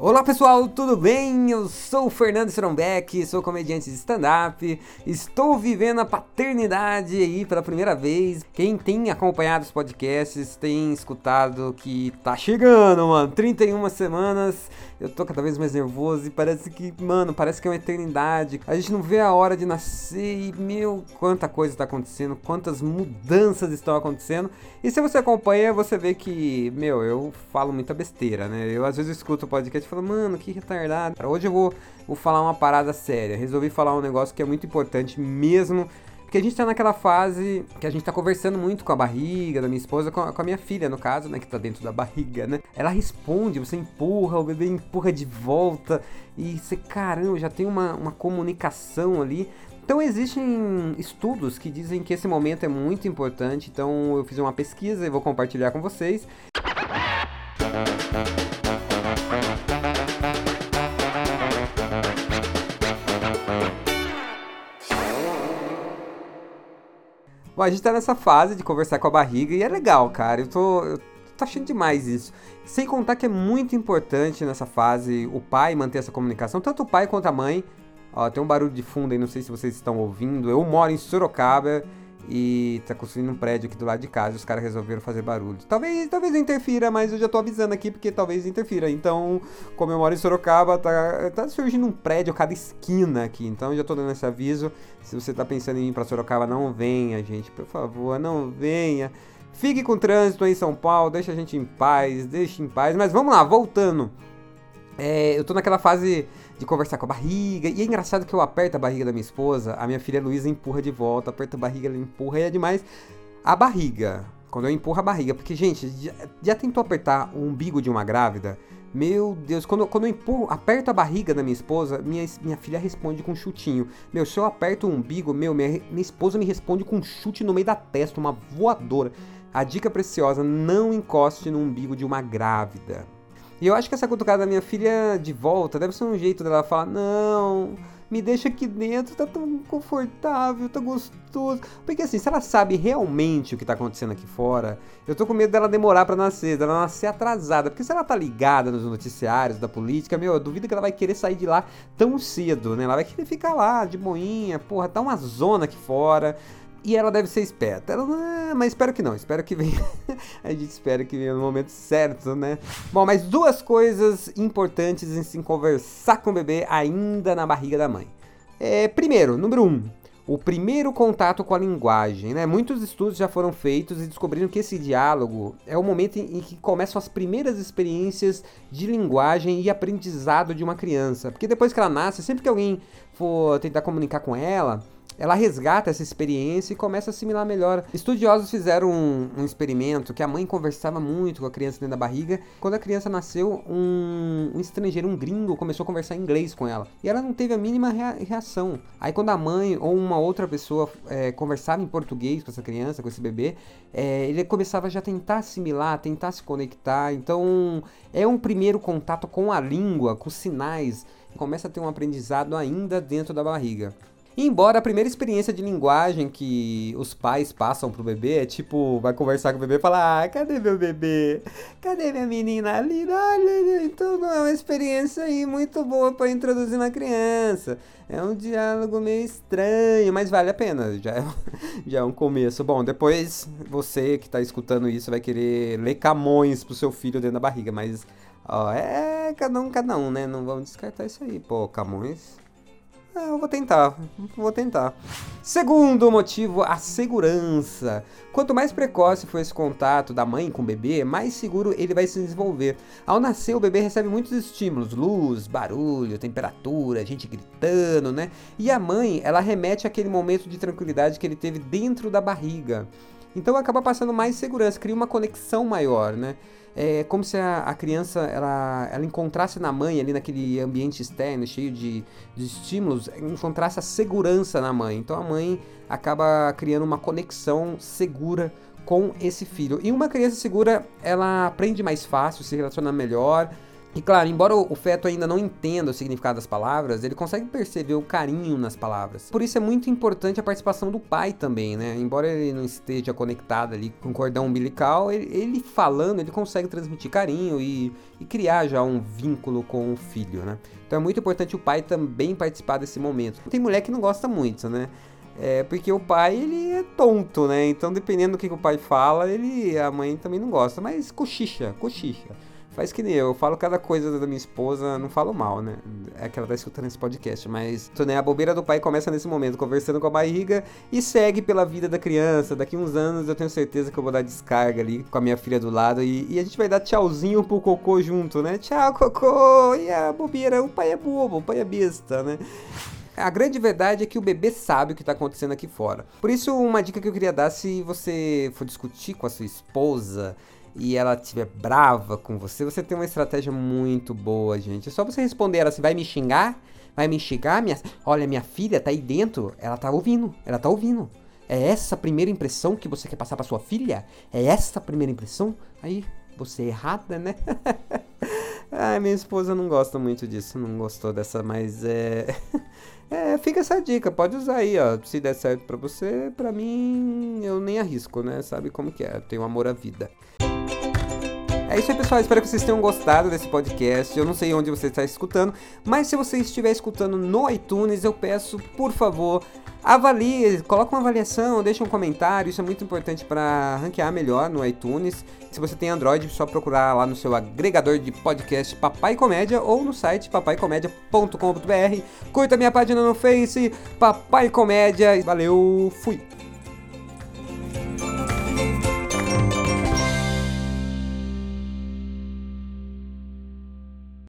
Olá pessoal, tudo bem? Eu sou o Fernando Strombeck, sou comediante de stand-up, estou vivendo a paternidade aí pela primeira vez. Quem tem acompanhado os podcasts tem escutado que tá chegando, mano, 31 semanas, eu tô cada vez mais nervoso e parece que é uma eternidade. A gente não vê a hora de nascer e, meu, quanta coisa tá acontecendo, quantas mudanças estão acontecendo. E se você acompanha, você vê que, meu, eu falo muita besteira, né? Eu às vezes escuto o podcast e fala, mano, que retardado. Hoje eu vou falar uma parada séria. Resolvi falar um negócio que é muito importante mesmo, porque a gente tá naquela fase que a gente tá conversando muito com a barriga da minha esposa, com a minha filha, no caso, né, que tá dentro da barriga, né? Ela responde, você empurra, o bebê empurra de volta, e você, caramba, já tem uma comunicação ali. Então existem estudos que dizem que esse momento é muito importante, então eu fiz uma pesquisa e vou compartilhar com vocês. Bom, a gente tá nessa fase de conversar com a barriga e é legal, cara, eu tô achando demais isso. Sem contar que é muito importante nessa fase o pai manter essa comunicação, tanto o pai quanto a mãe. Ó, tem um barulho de fundo aí, não sei se vocês estão ouvindo, eu moro em Sorocaba e tá construindo um prédio aqui do lado de casa e os caras resolveram fazer barulho. Talvez interfira, mas eu já tô avisando aqui porque talvez interfira. Então, como eu moro em Sorocaba, tá surgindo um prédio a cada esquina aqui. Então, eu já tô dando esse aviso. Se você tá pensando em ir pra Sorocaba, não venha, gente. Por favor, não venha. Fique com o trânsito aí em São Paulo. Deixa a gente em paz, Mas vamos lá, voltando. Eu tô naquela fase de conversar com a barriga, e é engraçado que eu aperto a barriga da minha esposa, a minha filha Luísa empurra de volta, aperta a barriga, ela empurra, e é demais a barriga, quando eu empurro a barriga, porque, gente, já tentou apertar o umbigo de uma grávida? Meu Deus, quando eu empurro, aperto a barriga da minha esposa, minha filha responde com um chutinho. Meu, se eu aperto o umbigo, minha esposa me responde com um chute no meio da testa, uma voadora. A dica preciosa, não encoste no umbigo de uma grávida. E eu acho que essa cutucada da minha filha de volta deve ser um jeito dela falar, não, me deixa aqui dentro, tá tão confortável, tá gostoso. Porque assim, se ela sabe realmente o que tá acontecendo aqui fora, eu tô com medo dela demorar pra nascer, dela nascer atrasada. Porque se ela tá ligada nos noticiários da política, meu, eu duvido que ela vai querer sair de lá tão cedo, né? Ela vai querer ficar lá, de boinha, porra, tá uma zona aqui fora. E ela deve ser esperta. Mas espero que não. Espero que venha. A gente espera que venha no momento certo, né? Bom, mas duas coisas importantes em se conversar com o bebê ainda na barriga da mãe. Primeiro, número 1. O primeiro contato com a linguagem, né? Muitos estudos já foram feitos e descobriram que esse diálogo é o momento em que começam as primeiras experiências de linguagem e aprendizado de uma criança. Porque depois que ela nasce, sempre que alguém for tentar comunicar com ela, ela resgata essa experiência e começa a assimilar melhor. Estudiosos fizeram um experimento que a mãe conversava muito com a criança dentro da barriga. Quando a criança nasceu, um estrangeiro, um gringo, começou a conversar inglês com ela. E ela não teve a mínima reação. Aí quando a mãe ou uma outra pessoa conversava em português com essa criança, com esse bebê, ele começava já a tentar assimilar, tentar se conectar. Então é um primeiro contato com a língua, com sinais. Começa a ter um aprendizado ainda dentro da barriga. Embora a primeira experiência de linguagem que os pais passam pro bebê é tipo, vai conversar com o bebê e falar, ah, cadê meu bebê? Cadê minha menina ali? Olha, então não é uma experiência aí muito boa pra introduzir na criança. É um diálogo meio estranho, mas vale a pena, já é um começo. Bom, depois você que tá escutando isso vai querer ler Camões pro seu filho dentro da barriga, mas ó, é cada um, né? Não vamos descartar isso aí, pô, Camões... Eu vou tentar. Segundo motivo, a segurança. Quanto mais precoce for esse contato da mãe com o bebê, mais seguro ele vai se desenvolver. Ao nascer, o bebê recebe muitos estímulos, luz, barulho, temperatura, gente gritando, né? E a mãe, ela remete àquele momento de tranquilidade que ele teve dentro da barriga. Então acaba passando mais segurança, cria uma conexão maior, né? É como se a criança, ela encontrasse na mãe, ali naquele ambiente externo, cheio de estímulos, encontrasse a segurança na mãe. Então a mãe acaba criando uma conexão segura com esse filho. E uma criança segura, ela aprende mais fácil, se relaciona melhor. E claro, embora o feto ainda não entenda o significado das palavras, ele consegue perceber o carinho nas palavras. Por isso é muito importante a participação do pai também, né? Embora ele não esteja conectado ali com o cordão umbilical, ele falando, ele consegue transmitir carinho e criar já um vínculo com o filho, né? Então é muito importante o pai também participar desse momento. Tem mulher que não gosta muito, né? É porque o pai, ele é tonto, né? Então dependendo do que o pai fala, a mãe também não gosta. Mas cochicha. Faz que nem eu falo cada coisa da minha esposa, não falo mal, né? É que ela tá escutando esse podcast, mas né, a bobeira do pai começa nesse momento, conversando com a barriga e segue pela vida da criança. Daqui uns anos eu tenho certeza que eu vou dar descarga ali com a minha filha do lado e a gente vai dar tchauzinho pro cocô junto, né? Tchau, cocô! E a bobeira, o pai é bobo, o pai é besta, né? A grande verdade é que o bebê sabe o que está acontecendo aqui fora. Por isso, uma dica que eu queria dar, se você for discutir com a sua esposa e ela estiver brava com você, você tem uma estratégia muito boa, gente. É só você responder ela assim: vai me xingar? Vai me xingar? Olha, minha filha tá aí dentro, ela tá ouvindo. É essa a primeira impressão que você quer passar pra sua filha? É essa a primeira impressão? Aí, você é errada, né? Ai, minha esposa não gosta muito disso, não gostou dessa, mas fica essa dica, pode usar aí, ó. Se der certo pra você, pra mim, eu nem arrisco, né? Sabe como que é, eu tenho amor à vida. É isso aí, pessoal, espero que vocês tenham gostado desse podcast. Eu não sei onde você está escutando, mas se você estiver escutando no iTunes, eu peço, por favor, avalie, coloque uma avaliação, deixa um comentário, isso é muito importante para ranquear melhor no iTunes. Se você tem Android, é só procurar lá no seu agregador de podcast Papai Comédia ou no site papaicomédia.com.br. Curta minha página no Face, Papai Comédia. Valeu, fui!